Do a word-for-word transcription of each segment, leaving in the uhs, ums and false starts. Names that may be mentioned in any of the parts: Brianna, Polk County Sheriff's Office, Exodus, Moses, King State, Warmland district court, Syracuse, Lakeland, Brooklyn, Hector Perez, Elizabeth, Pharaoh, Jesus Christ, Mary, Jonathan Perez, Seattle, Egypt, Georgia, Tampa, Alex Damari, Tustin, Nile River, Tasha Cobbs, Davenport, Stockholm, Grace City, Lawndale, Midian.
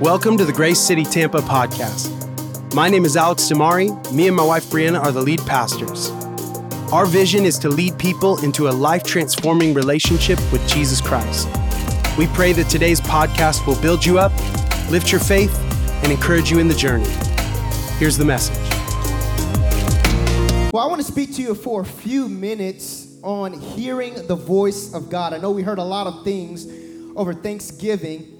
Welcome to the Grace City Tampa podcast. My name is Alex Damari. Me and my wife Brianna are the lead pastors. Our vision is to lead people into a life-transforming relationship with Jesus Christ. We pray that today's podcast will build you up, lift your faith, and encourage you in the journey. Here's the message. Well, I want to speak to you for a few minutes on hearing the voice of God. I know we heard a lot of things over Thanksgiving,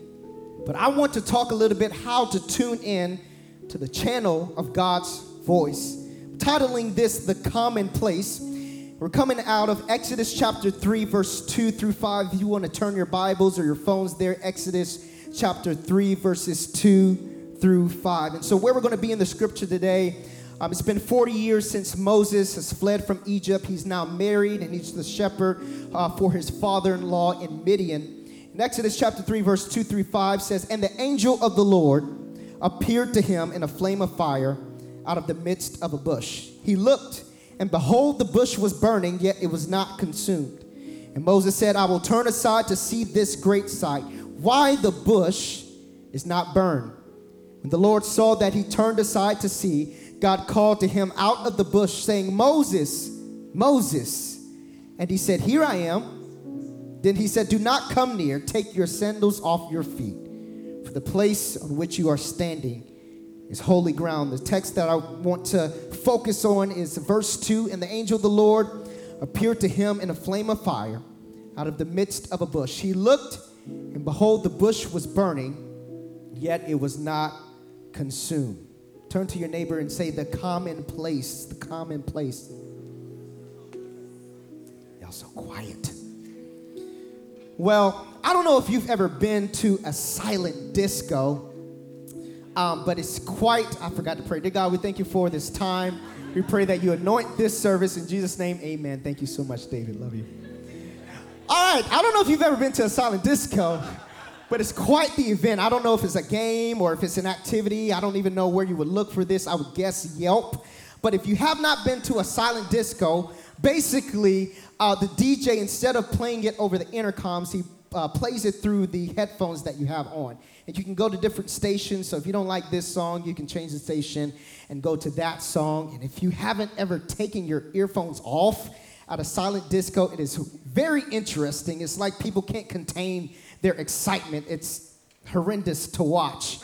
but I want to talk a little bit how to tune in to the channel of God's voice. I'm titling this, The Commonplace. We're coming out of Exodus chapter three, verse two through five. If you want to turn your Bibles or your phones there, Exodus chapter three, verses two through five. And so where we're going to be in the scripture today, um, it's been forty years since Moses has fled from Egypt. He's now married and he's the shepherd uh, for his father-in-law in Midian. In Exodus chapter three, verse two through five says, "And the angel of the Lord appeared to him in a flame of fire out of the midst of a bush. He looked, and behold, the bush was burning, yet it was not consumed. And Moses said, I will turn aside to see this great sight, why the bush is not burned. When the Lord saw that he turned aside to see, God called to him out of the bush, saying, Moses, Moses. And he said, Here I am. Then he said, Do not come near. Take your sandals off your feet, for the place on which you are standing is holy ground." The text that I want to focus on is verse two. "And the angel of the Lord appeared to him in a flame of fire out of the midst of a bush. He looked, and behold, the bush was burning, yet it was not consumed." Turn to your neighbor and say, The commonplace, the commonplace. Y'all so quiet. Well, I don't know if you've ever been to a silent disco, um, but it's quite, I forgot to pray. Dear God, we thank you for this time. We pray that you anoint this service. In Jesus' name, amen. Thank you so much, David. Love you. All right, I don't know if you've ever been to a silent disco, but it's quite the event. I don't know if it's a game or if it's an activity. I don't even know where you would look for this. I would guess Yelp. But if you have not been to a silent disco, basically, Uh, the D J, instead of playing it over the intercoms, he uh, plays it through the headphones that you have on. And you can go to different stations, so if you don't like this song, you can change the station and go to that song. And if you haven't ever taken your earphones off at a silent disco, it is very interesting. It's like people can't contain their excitement. It's horrendous to watch.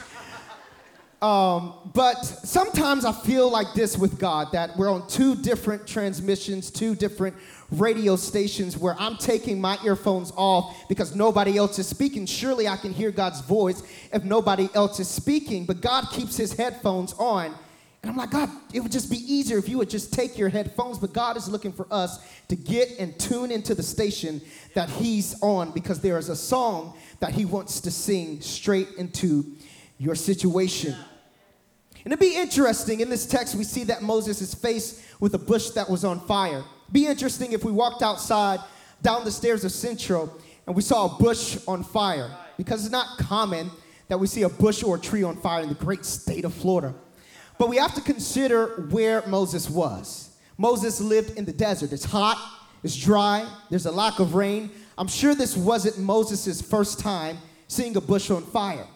Um, but sometimes I feel like this with God, that we're on two different transmissions, two different radio stations where I'm taking my earphones off because nobody else is speaking. Surely I can hear God's voice if nobody else is speaking, but God keeps his headphones on. And I'm like, God, it would just be easier if you would just take your headphones, but God is looking for us to get and tune into the station that he's on because there is a song that he wants to sing straight into your situation. And it'd be interesting, in this text, we see that Moses is faced with a bush that was on fire. It'd be interesting if we walked outside, down the stairs of Central, and we saw a bush on fire, because it's not common that we see a bush or a tree on fire in the great state of Florida. But we have to consider where Moses was. Moses lived in the desert. It's hot, it's dry, there's a lack of rain. I'm sure this wasn't Moses' first time seeing a bush on fire.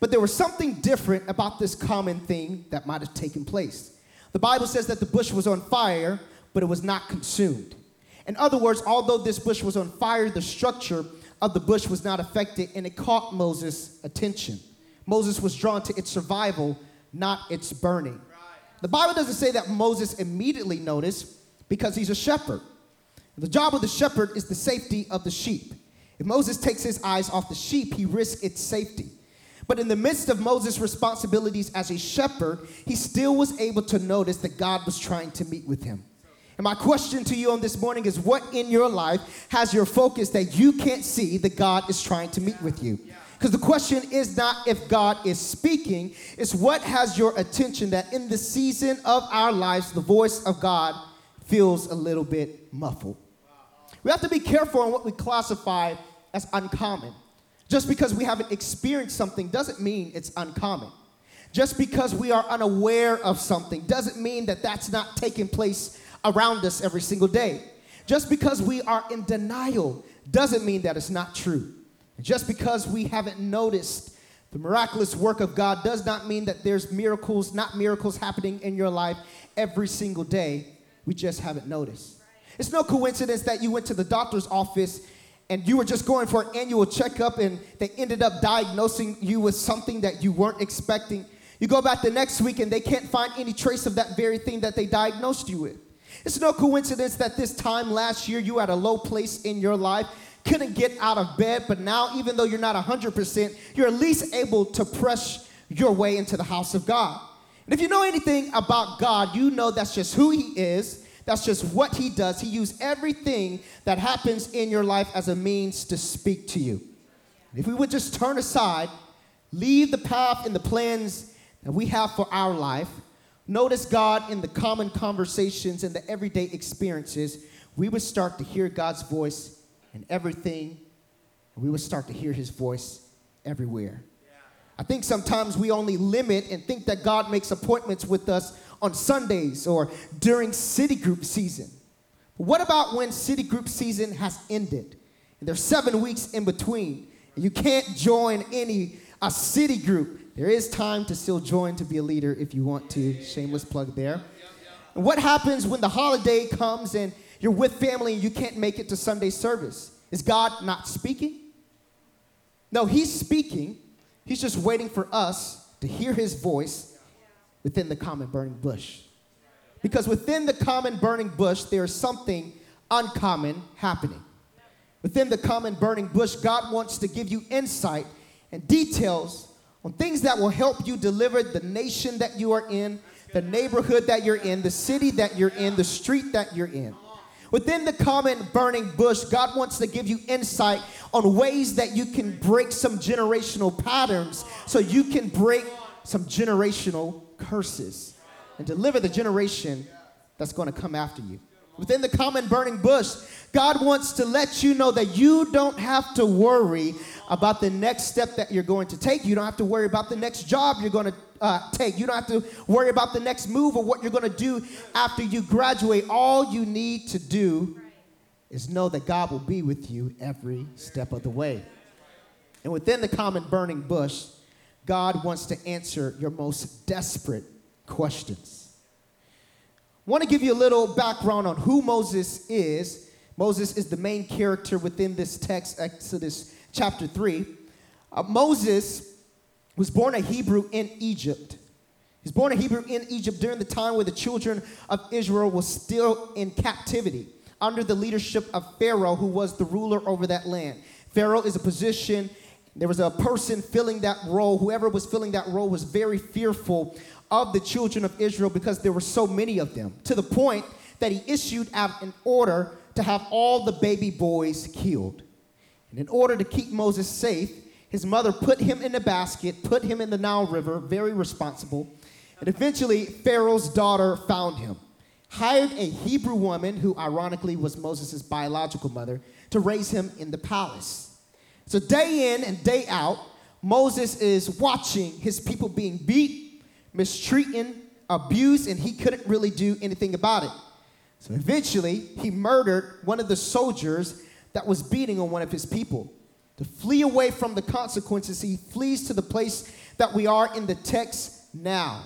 But there was something different about this common thing that might have taken place. The Bible says that the bush was on fire, but it was not consumed. In other words, although this bush was on fire, the structure of the bush was not affected, and it caught Moses' attention. Moses was drawn to its survival, not its burning. The Bible doesn't say that Moses immediately noticed because he's a shepherd. The job of the shepherd is the safety of the sheep. If Moses takes his eyes off the sheep, he risks its safety. But in the midst of Moses' responsibilities as a shepherd, he still was able to notice that God was trying to meet with him. And my question to you on this morning is, what in your life has your focus that you can't see that God is trying to meet with you? Because the question is not if God is speaking, it's what has your attention that in the season of our lives, the voice of God feels a little bit muffled. We have to be careful on what we classify as uncommon. Just because we haven't experienced something doesn't mean it's uncommon. Just because we are unaware of something doesn't mean that that's not taking place around us every single day. Just because we are in denial doesn't mean that it's not true. Just because we haven't noticed The miraculous work of God does not mean that there's miracles, not miracles happening in your life every single day. We just haven't noticed. It's no coincidence that you went to the doctor's office and you were just going for an annual checkup and they ended up diagnosing you with something that you weren't expecting. You go back the next week and they can't find any trace of that very thing that they diagnosed you with. It's no coincidence that this time last year you were at a low place in your life, couldn't get out of bed, but now even though you're not one hundred percent, you're at least able to press your way into the house of God. And if you know anything about God, you know that's just who he is. That's just what he does. He uses everything that happens in your life as a means to speak to you. And if we would just turn aside, leave the path and the plans that we have for our life, notice God in the common conversations and the everyday experiences, we would start to hear God's voice in everything, and we would start to hear his voice everywhere. I think sometimes we only limit and think that God makes appointments with us on Sundays or during city group season. But what about when city group season has ended and there's seven weeks in between and you can't join any a city group? There is time to still join to be a leader if you want to. Shameless plug there. And what happens when the holiday comes and you're with family and you can't make it to Sunday service? Is God not speaking? No, he's speaking. He's just waiting for us to hear his voice within the common burning bush. Because within the common burning bush, there is something uncommon happening. Within the common burning bush, God wants to give you insight and details on things that will help you deliver the nation that you are in, the neighborhood that you're in, the city that you're in, the street that you're in. Within the common burning bush, God wants to give you insight on ways that you can break some generational patterns so you can break some generational curses and deliver the generation that's going to come after you. Within the common burning bush, God wants to let you know that you don't have to worry about the next step that you're going to take. You don't have to worry about the next job you're going to uh, take. You don't have to worry about the next move or what you're going to do after you graduate. All you need to do is know that God will be with you every step of the way. And within the common burning bush, God wants to answer your most desperate questions. I want to give you a little background on who Moses is. Moses is the main character within this text, Exodus chapter three. Uh, Moses was born a Hebrew in Egypt. He was born a Hebrew in Egypt during the time where the children of Israel were still in captivity under the leadership of Pharaoh, who was the ruler over that land. Pharaoh is a position. There was a person filling that role. Whoever was filling that role was very fearful of the children of Israel because there were so many of them, to the point that he issued out an order to have all the baby boys killed. And in order to keep Moses safe, his mother put him in a basket, put him in the Nile River, very responsible. And eventually, Pharaoh's daughter found him, hired a Hebrew woman, who ironically was Moses' biological mother, to raise him in the palace. So day in and day out, Moses is watching his people being beat, mistreating, abused, and he couldn't really do anything about it. So eventually, he murdered one of the soldiers that was beating on one of his people. To flee away from the consequences, he flees to the place that we are in the text now.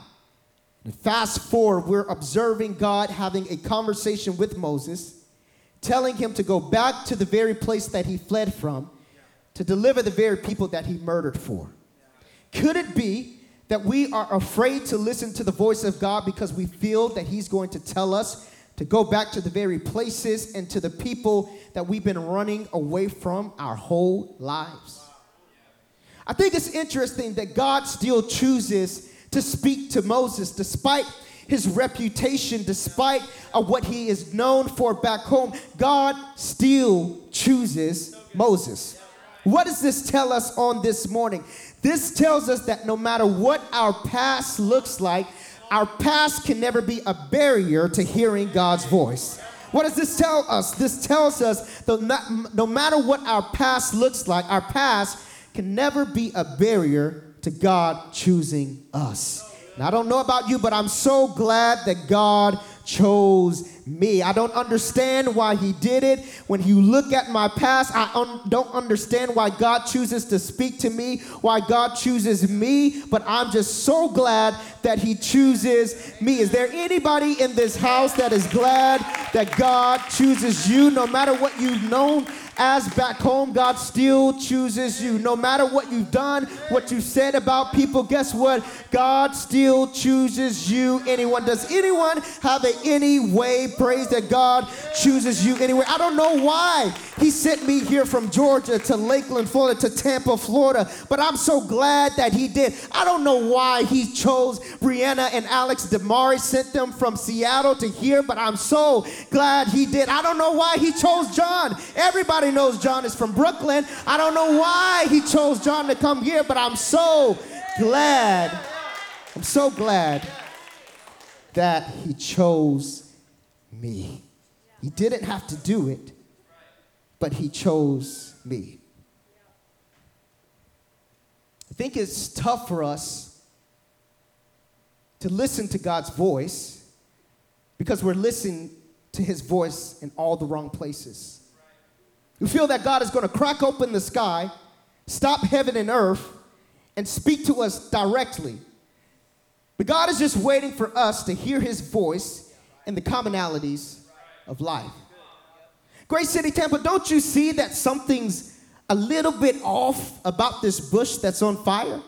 And fast forward, we're observing God having a conversation with Moses, telling him to go back to the very place that he fled from to deliver the very people that he murdered for. Could it be that we are afraid to listen to the voice of God because we feel that he's going to tell us to go back to the very places and to the people that we've been running away from our whole lives? I think it's interesting that God still chooses to speak to Moses despite his reputation, despite of what he is known for back home. God still chooses Moses. What does this tell us on this morning? This tells us that no matter what our past looks like, our past can never be a barrier to hearing God's voice. What does this tell us? This tells us that no matter what our past looks like, our past can never be a barrier to God choosing us. And I don't know about you, but I'm so glad that God chose me. I don't understand why he did it. When you look at my past, I un- don't understand why God chooses to speak to me, why God chooses me, but I'm just so glad that he chooses me. Is there anybody in this house that is glad that God chooses you? No matter what you've known as back home, God still chooses you. No matter what you've done, what you've said about people, guess what? God still chooses you. Anyone, does anyone have a any way? Praise that God chooses you anyway. I don't know why he sent me here from Georgia to Lakeland, Florida, to Tampa, Florida, but I'm so glad that he did. I don't know why he chose Brianna and Alex Damari, sent them from Seattle to here, but I'm so glad he did. I don't know why he chose John. Everybody knows John is from Brooklyn. I don't know why he chose John to come here, but I'm so glad. I'm so glad that he chose me. He didn't have to do it, but he chose me. I think it's tough for us to listen to God's voice because we're listening to his voice in all the wrong places. You feel that God is going to crack open the sky, stop heaven and earth, and speak to us directly. But God is just waiting for us to hear his voice in the commonalities of life. Grace City, Tampa, don't you see that something's a little bit off about this bush that's on fire?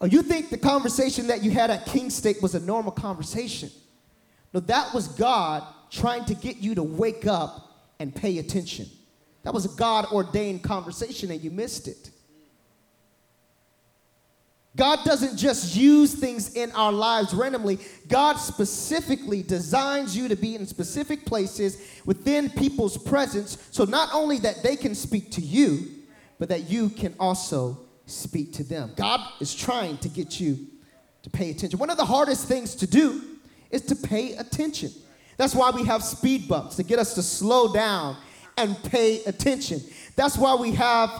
Or you think the conversation that you had at King State was a normal conversation? No, that was God trying to get you to wake up and pay attention. That was a God-ordained conversation and you missed it. God doesn't just use things in our lives randomly. God specifically designs you to be in specific places within people's presence, so not only that they can speak to you, but that you can also speak to them. God is trying to get you to pay attention. One of the hardest things to do is to pay attention. That's why we have speed bumps, to get us to slow down and pay attention. That's why we have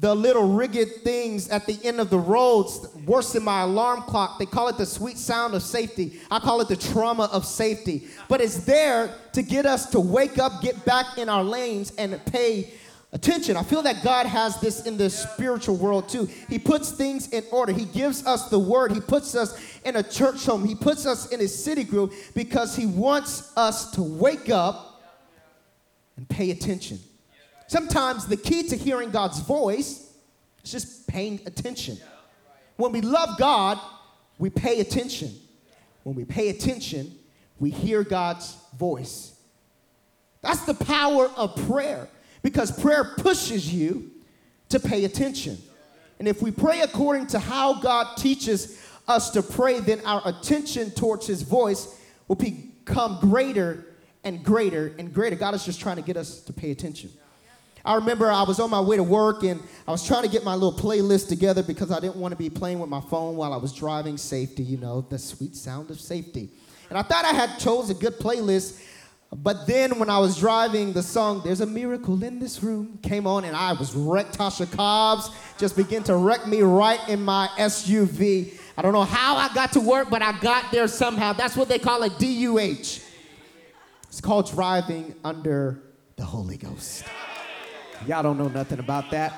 the little rigged things at the end of the roads, worse than my alarm clock. They call it the sweet sound of safety. I call it the trauma of safety. But it's there to get us to wake up, get back in our lanes, and pay attention. I feel that God has this in the spiritual world too. He puts things in order. He gives us the word. He puts us in a church home. He puts us in a city group because he wants us to wake up and pay attention. Sometimes the key to hearing God's voice is just paying attention. When we love God, we pay attention. When we pay attention, we hear God's voice. That's the power of prayer, because prayer pushes you to pay attention. And if we pray according to how God teaches us to pray, then our attention towards his voice will become greater and greater and greater. God is just trying to get us to pay attention. I remember I was on my way to work, and I was trying to get my little playlist together because I didn't want to be playing with my phone while I was driving. Safety, you know, the sweet sound of safety. And I thought I had chose a good playlist, but then when I was driving, the song, There's a Miracle in This Room, came on, and I was wrecked. Tasha Cobbs just began to wreck me right in my S U V. I don't know how I got to work, but I got there somehow. That's what they call it, D U H. It's called driving under the Holy Ghost. Y'all don't know nothing about that.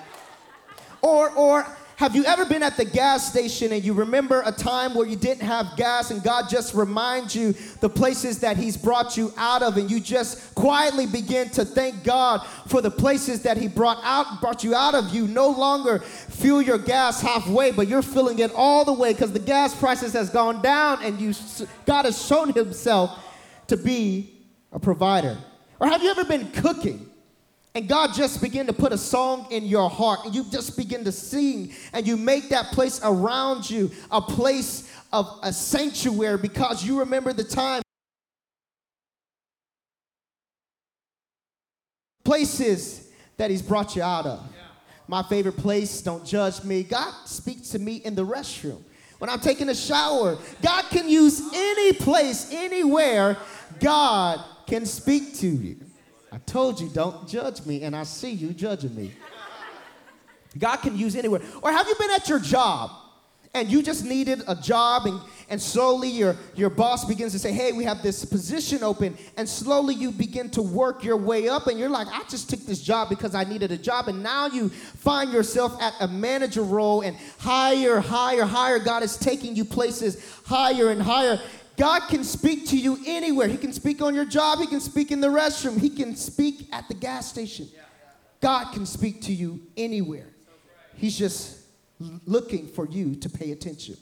Or, or... Have you ever been at the gas station and you remember a time where you didn't have gas and God just reminds you the places that he's brought you out of, and you just quietly begin to thank God for the places that he brought out, brought you out of? You no longer feel your gas halfway, but you're feeling it all the way because the gas prices has gone down and you God has shown himself to be a provider. Or have you ever been cooking? And God just began to put a song in your heart, and you just begin to sing, and you make that place around you a place of a sanctuary because you remember the time. Places that he's brought you out of. My favorite place, don't judge me. God speaks to me in the restroom. When I'm taking a shower, God can use any place, anywhere. God can speak to you. I told you, don't judge me, and I see you judging me. God can use anywhere. Or have you been at your job, and you just needed a job, and, and slowly your, your boss begins to say, hey, we have this position open, and slowly you begin to work your way up, and you're like, I just took this job because I needed a job, and now you find yourself at a manager role, and higher, higher, higher, God is taking you places higher and higher. God can speak to you anywhere. He can speak on your job. He can speak in the restroom. He can speak at the gas station. God can speak to you anywhere. He's just looking for you to pay attention.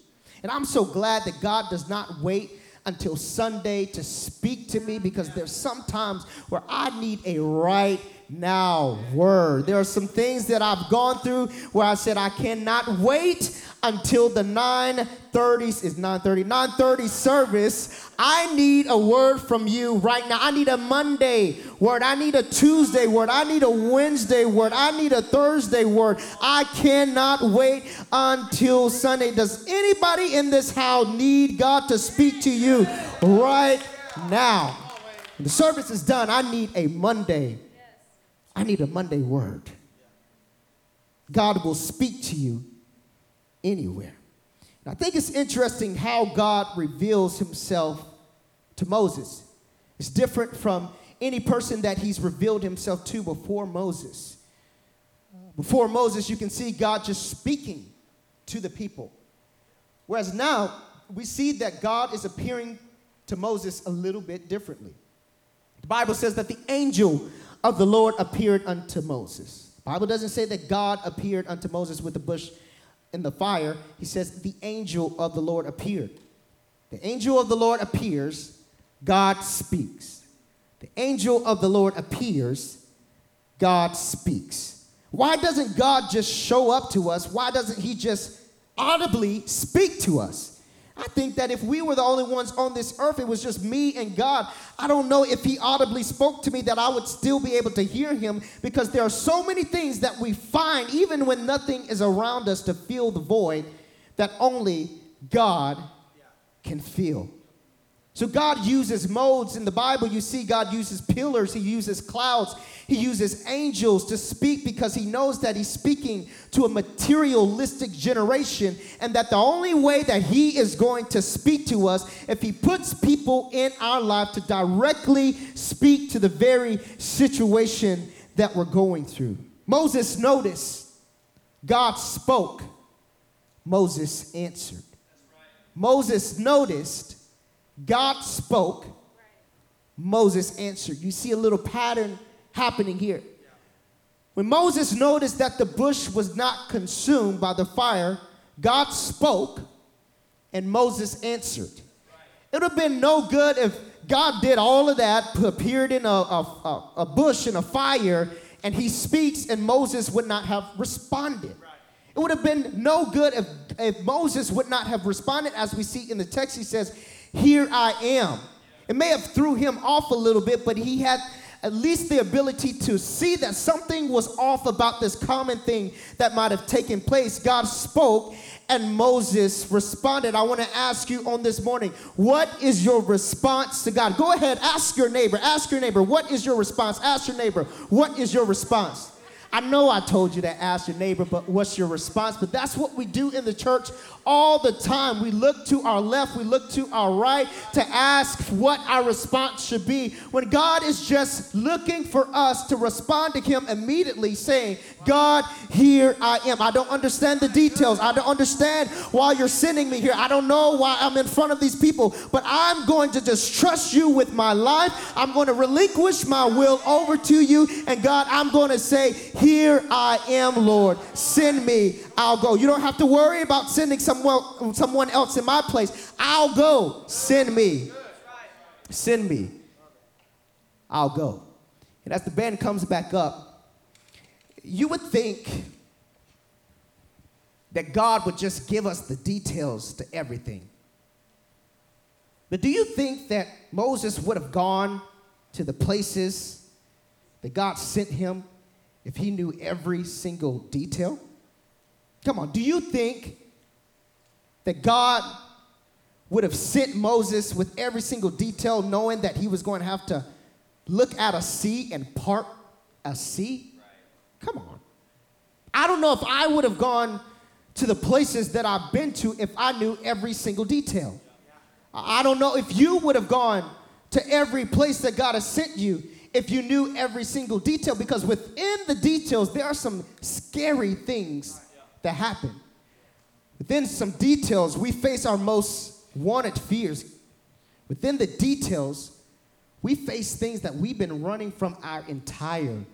And I'm so glad that God does not wait until Sunday to speak to me, because there's some times where I need a right now word. There are some things that I've gone through where I said I cannot wait until the nine thirties is nine thirty, nine thirty service. I need a word from you right now. I need a Monday word. I need a Tuesday word. I need a Wednesday word. I need a Thursday word. I cannot wait until Sunday. Does anybody in this house need God to speak to you right now? The service is done. I need a Monday. I need a Monday word. God will speak to you anywhere. And I think it's interesting how God reveals himself to Moses. It's different from any person that he's revealed himself to before Moses. Before Moses, you can see God just speaking to the people. Whereas now, we see that God is appearing to Moses a little bit differently. The Bible says that the angel of the Lord appeared unto Moses. The Bible doesn't say that God appeared unto Moses with the bush and the fire. He says the angel of the Lord appeared. The angel of the Lord appears, God speaks. The angel of the Lord appears, God speaks. Why doesn't God just show up to us? Why doesn't he just audibly speak to us? I think that if we were the only ones on this earth, it was just me and God, I don't know if he audibly spoke to me that I would still be able to hear him, because there are so many things that we find, even when nothing is around us, to fill the void that only God can fill. So God uses modes. In the Bible, you see God uses pillars. He uses clouds. He uses angels to speak, because he knows that he's speaking to a materialistic generation, and that the only way that he is going to speak to us, if he puts people in our life to directly speak to the very situation that we're going through. Moses noticed. God spoke. Moses answered. That's right. Moses noticed. God spoke, Moses answered. You see a little pattern happening here. When Moses noticed that the bush was not consumed by the fire, God spoke and Moses answered. It would have been no good if God did all of that, appeared in a, a, a bush and a fire, and he speaks and Moses would not have responded. It would have been no good if, if Moses would not have responded. As we see in the text, he says, here I am. It may have threw him off a little bit, but he had at least the ability to see that something was off about this common thing that might have taken place. God spoke and Moses responded. I want to ask you on this morning, what is your response to God? Go ahead, ask your neighbor, ask your neighbor, what is your response? Ask your neighbor, what is your response? I know I told you to ask your neighbor, but what's your response? But that's what we do in the church all the time. We look to our left, we look to our right to ask what our response should be, when God is just looking for us to respond to him immediately, saying, God, here I am. I don't understand the details. I don't understand why you're sending me here. I don't know why I'm in front of these people, but I'm going to just trust you with my life. I'm going to relinquish my will over to you, and God, I'm going to say, here I am, Lord. Send me. I'll go. You don't have to worry about sending someone, someone else in my place. I'll go. Send me. Send me. I'll go. And as the band comes back up, you would think that God would just give us the details to everything. But do you think that Moses would have gone to the places that God sent him if he knew every single detail? Come on, do you think that God would have sent Moses with every single detail, knowing that he was going to have to look at a sea and part a sea? Right. Come on. I don't know if I would have gone to the places that I've been to if I knew every single detail. Yeah. I don't know if you would have gone to every place that God has sent you if you knew every single detail, because within the details, there are some scary things that happen. Within some details, we face our most wanted fears. Within the details, we face things that we've been running from our entire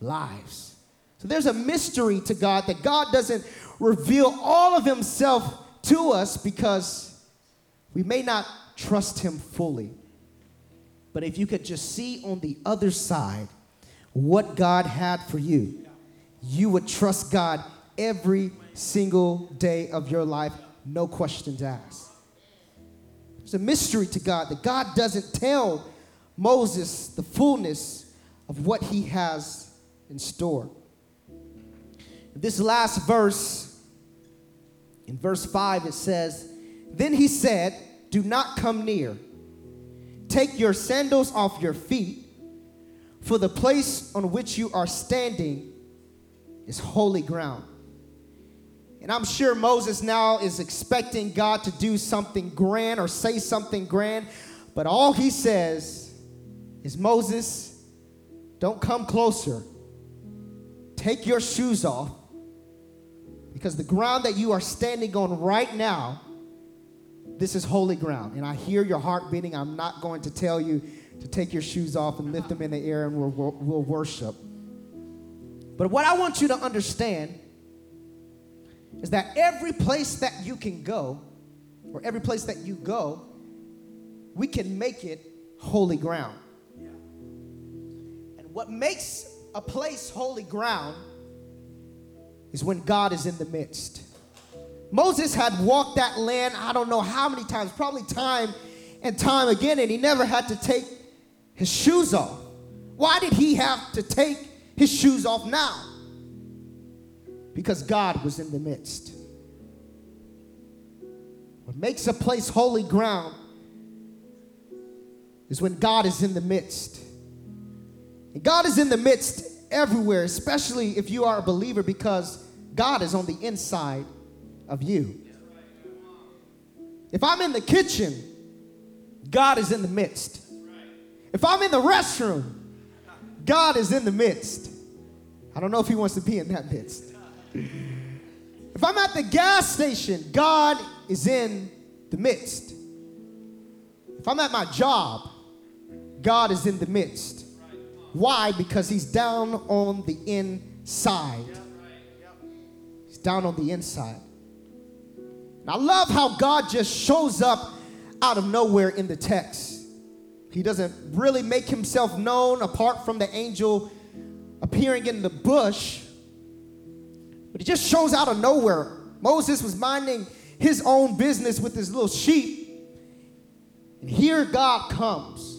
lives. So there's a mystery to God that God doesn't reveal all of himself to us because we may not trust him fully. But if you could just see on the other side what God had for you, you would trust God every single day of your life, no questions asked. There's a mystery to God that God doesn't tell Moses the fullness of what he has in store. This last verse, in verse five, it says, "Then he said, 'Do not come near. Take your sandals off your feet, for the place on which you are standing is holy ground.'" And I'm sure Moses now is expecting God to do something grand or say something grand, but all he says is, "Moses, don't come closer. Take your shoes off, because the ground that you are standing on right now, this is holy ground. And I hear your heart beating. I'm not going to tell you to take your shoes off and lift them in the air and we'll, we'll worship. But what I want you to understand is that every place that you can go, or every place that you go, we can make it holy ground. Yeah. And what makes a place holy ground is when God is in the midst. Moses had walked that land, I don't know how many times, probably time and time again, and he never had to take his shoes off. Why did he have to take his shoes off now? Because God was in the midst. What makes a place holy ground is when God is in the midst. And God is in the midst everywhere, especially if you are a believer, because God is on the inside of you. If I'm in the kitchen, God is in the midst. If I'm in the restroom, God is in the midst. I don't know if he wants to be in that midst. If I'm at the gas station, God is in the midst. If I'm at my job, God is in the midst. Why? Because he's down on the inside. He's down on the inside. And I love how God just shows up out of nowhere in the text. He doesn't really make himself known apart from the angel appearing in the bush. But he just shows out of nowhere. Moses was minding his own business with his little sheep. And here God comes,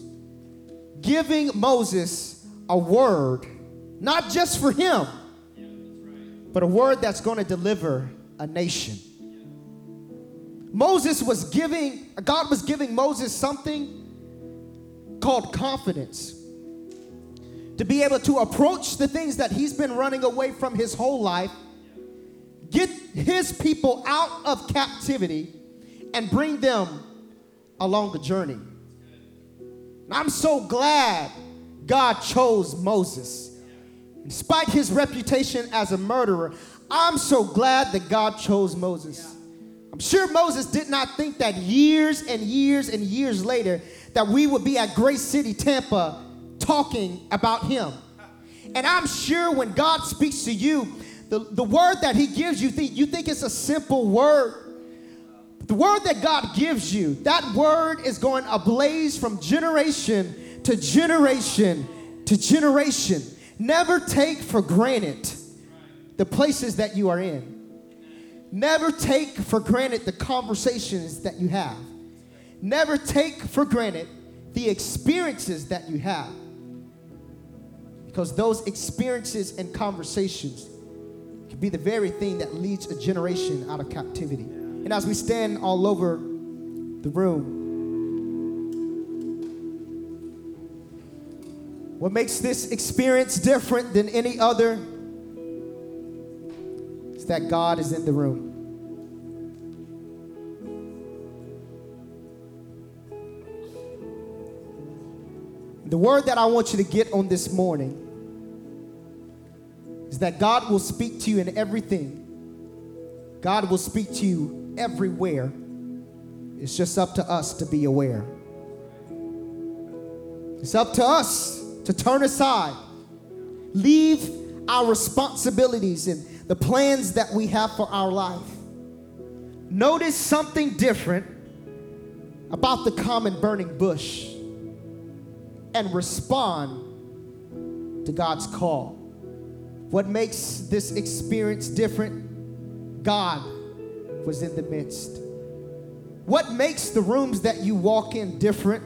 giving Moses a word, not just for him, but a word that's going to deliver a nation. Moses was giving, God was giving Moses something called confidence to be able to approach the things that he's been running away from his whole life, get his people out of captivity, and bring them along the journey. And I'm so glad God chose Moses. Despite his reputation as a murderer, I'm so glad that God chose Moses. I'm sure Moses did not think that years and years and years later that we would be at Grace City, Tampa, talking about him. And I'm sure when God speaks to you, the, the word that he gives you, you think it's a simple word. The word that God gives you, that word is going ablaze from generation to generation to generation. Never take for granted the places that you are in. Never take for granted the conversations that you have. Never take for granted the experiences that you have. Because those experiences and conversations can be the very thing that leads a generation out of captivity. And as we stand all over the room, what makes this experience different than any other? That God is in the room. The word that I want you to get on this morning is that God will speak to you in everything. God will speak to you everywhere. It's just up to us to be aware. It's up to us to turn aside, leave our responsibilities and the plans that we have for our life. Notice something different about the common burning bush and respond to God's call. What makes this experience different? God was in the midst. What makes the rooms that you walk in different?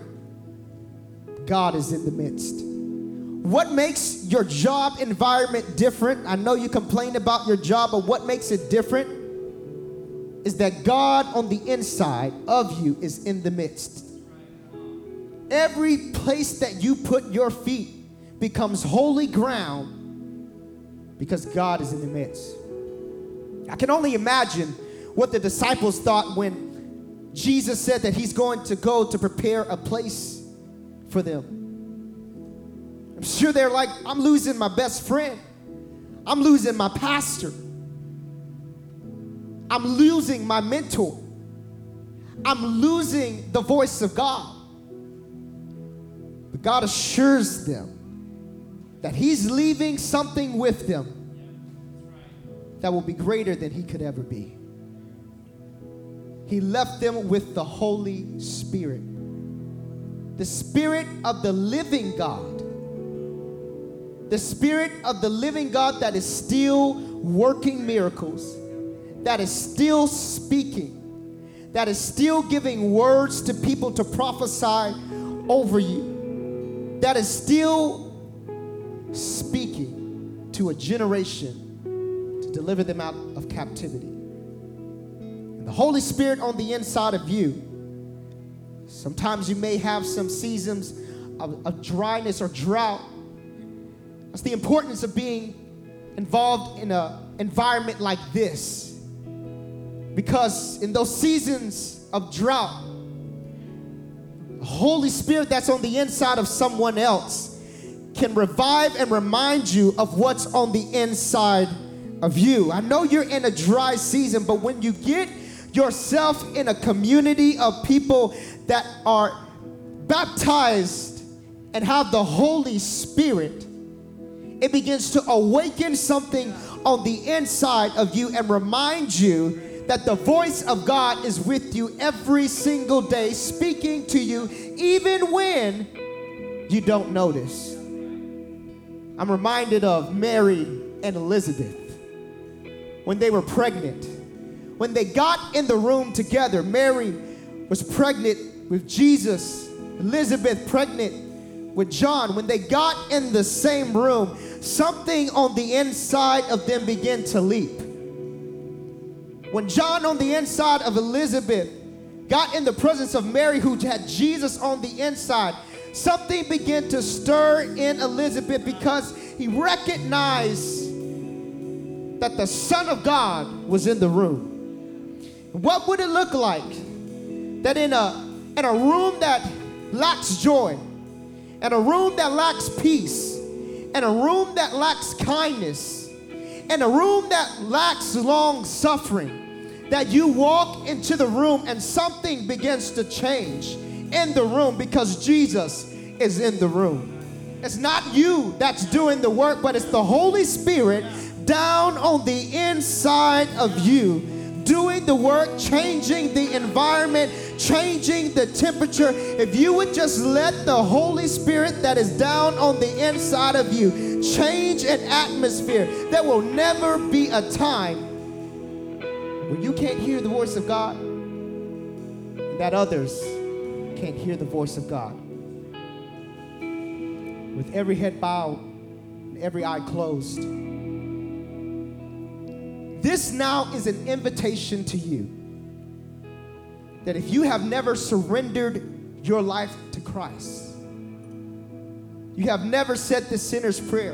God is in the midst. What makes your job environment different? I know you complain about your job, but what makes it different is that God on the inside of you is in the midst. Every place that you put your feet becomes holy ground because God is in the midst. I can only imagine what the disciples thought when Jesus said that he's going to go to prepare a place for them. I'm sure they're like, I'm losing my best friend. I'm losing my pastor. I'm losing my mentor. I'm losing the voice of God. But God assures them that he's leaving something with them that will be greater than he could ever be. He left them with the Holy Spirit, the Spirit of the living God, the Spirit of the living God that is still working miracles, that is still speaking, that is still giving words to people to prophesy over you, that is still speaking to a generation to deliver them out of captivity. The Holy Spirit on the inside of you. Sometimes you may have some seasons of, of dryness or drought. That's the importance of being involved in an environment like this. Because in those seasons of drought, the Holy Spirit that's on the inside of someone else can revive and remind you of what's on the inside of you. I know you're in a dry season, but when you get yourself in a community of people that are baptized and have the Holy Spirit, it begins to awaken something on the inside of you and remind you that the voice of God is with you every single day, speaking to you even when you don't notice. I'm reminded of Mary and Elizabeth when they were pregnant. When they got in the room together, Mary was pregnant with Jesus, Elizabeth pregnant with John. When they got in the same room, something on the inside of them began to leap. When John on the inside of Elizabeth got in the presence of Mary, who had Jesus on the inside, something began to stir in Elizabeth because he recognized that the Son of God was in the room. What would it look like that in a in a room that lacks joy, and a room that lacks peace, and a room that lacks kindness, and a room that lacks long suffering, that you walk into the room and something begins to change in the room because Jesus is in the room? It's not you that's doing the work, but it's the Holy Spirit down on the inside of you, doing the work, changing the environment, changing the temperature. If you would just let the Holy Spirit that is down on the inside of you change an atmosphere, there will never be a time when you can't hear the voice of God and that others can't hear the voice of God. With every head bowed and every eye closed, this now is an invitation to you that if you have never surrendered your life to Christ, you have never said the sinner's prayer,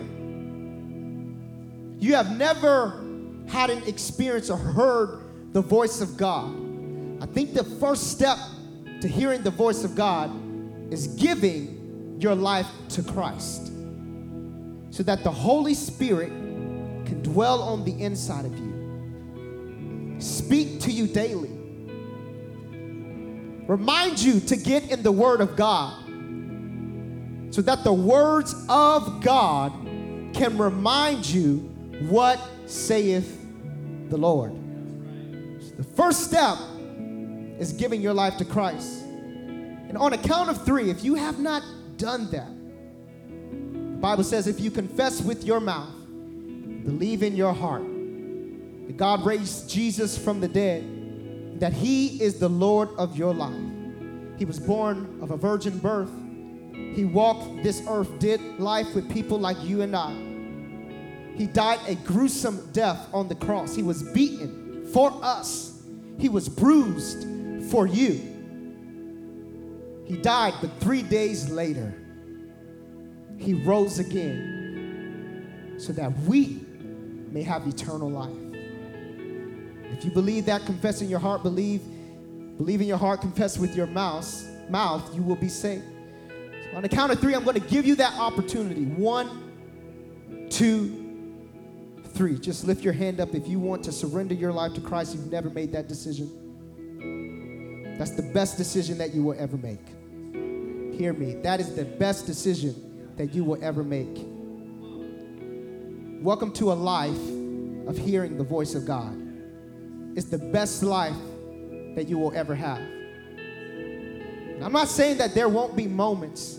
you have never had an experience or heard the voice of God, I think the first step to hearing the voice of God is giving your life to Christ so that the Holy Spirit can dwell on the inside of you, speak to you daily, remind you to get in the Word of God so that the words of God can remind you what saith the Lord. So the first step is giving your life to Christ. And on a count of three, if you have not done that, the Bible says if you confess with your mouth, believe in your heart that God raised Jesus from the dead, that he is the Lord of your life. He was born of a virgin birth. He walked this earth, did life with people like you and I. He died a gruesome death on the cross. He was beaten for us. He was bruised for you. He died, but three days later, he rose again so that we may have eternal life. If you believe that, confess in your heart, believe, believe in your heart, confess with your mouth, mouth, you will be saved. On the count of three, I'm going to give you that opportunity. One, two, three. Just lift your hand up if you want to surrender your life to Christ. You've never made that decision. That's the best decision that you will ever make. Hear me. That is the best decision that you will ever make. Welcome to a life of hearing the voice of God. It's the best life that you will ever have. I'm not saying that there won't be moments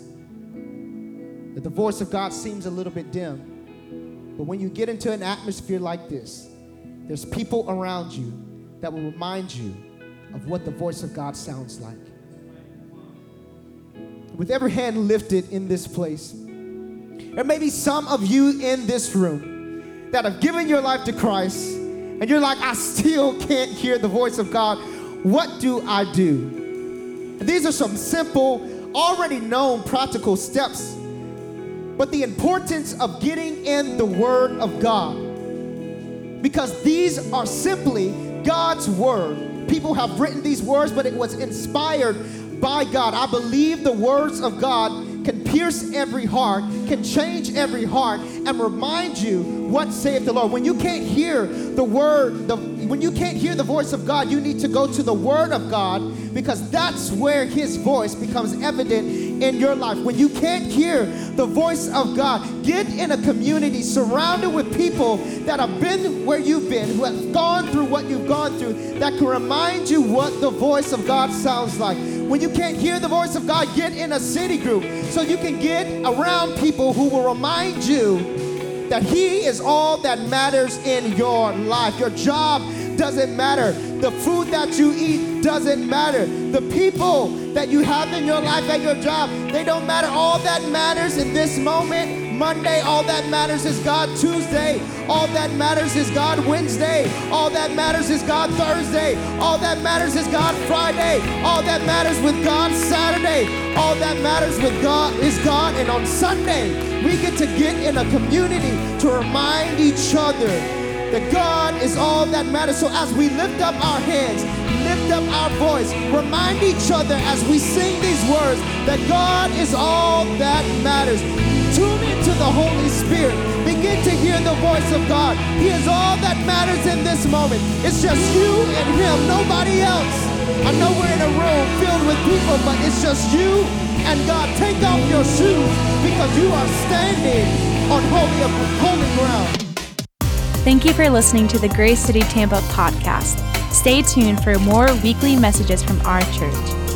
that the voice of God seems a little bit dim. But when you get into an atmosphere like this, there's people around you that will remind you of what the voice of God sounds like. With every hand lifted in this place, there may be some of you in this room that have given your life to Christ, and you're like, I still can't hear the voice of God. What do I do? These are some simple, already known practical steps, but the importance of getting in the Word of God, because these are simply God's Word. People have written these words, but it was inspired by God. I believe the words of God can pierce every heart, can change every heart, and remind you what saith the Lord. When you can't hear the word, the when you can't hear the voice of God, you need to go to the Word of God, because that's where his voice becomes evident in your life. When you can't hear the voice of God, get in a community surrounded with people that have been where you've been, who have gone through what you've gone through, that can remind you what the voice of God sounds like. When you can't hear the voice of God, get in a city group so you can get around people who will remind you that he is all that matters in your life. Your job doesn't matter. The food that you eat doesn't matter. The people that you have in your life at your job, they don't matter. All that matters in this moment, Monday, all that matters is God. Tuesday, all that matters is God. Wednesday, all that matters is God. Thursday, all that matters is God. Friday, all that matters with God. Saturday, all that matters with God is God. And on Sunday, we get to get in a community to remind each other that God is all that matters. So as we lift up our hands, lift up our voice, remind each other as we sing these words that God is all that matters. Tune into the Holy Spirit. Begin to hear the voice of God. He is all that matters in this moment. It's just you and him, nobody else. I know we're in a room filled with people, but it's just you and God. Take off your shoes, because you are standing on holy, holy ground. Thank you for listening to the Grace City Tampa podcast. Stay tuned for more weekly messages from our church.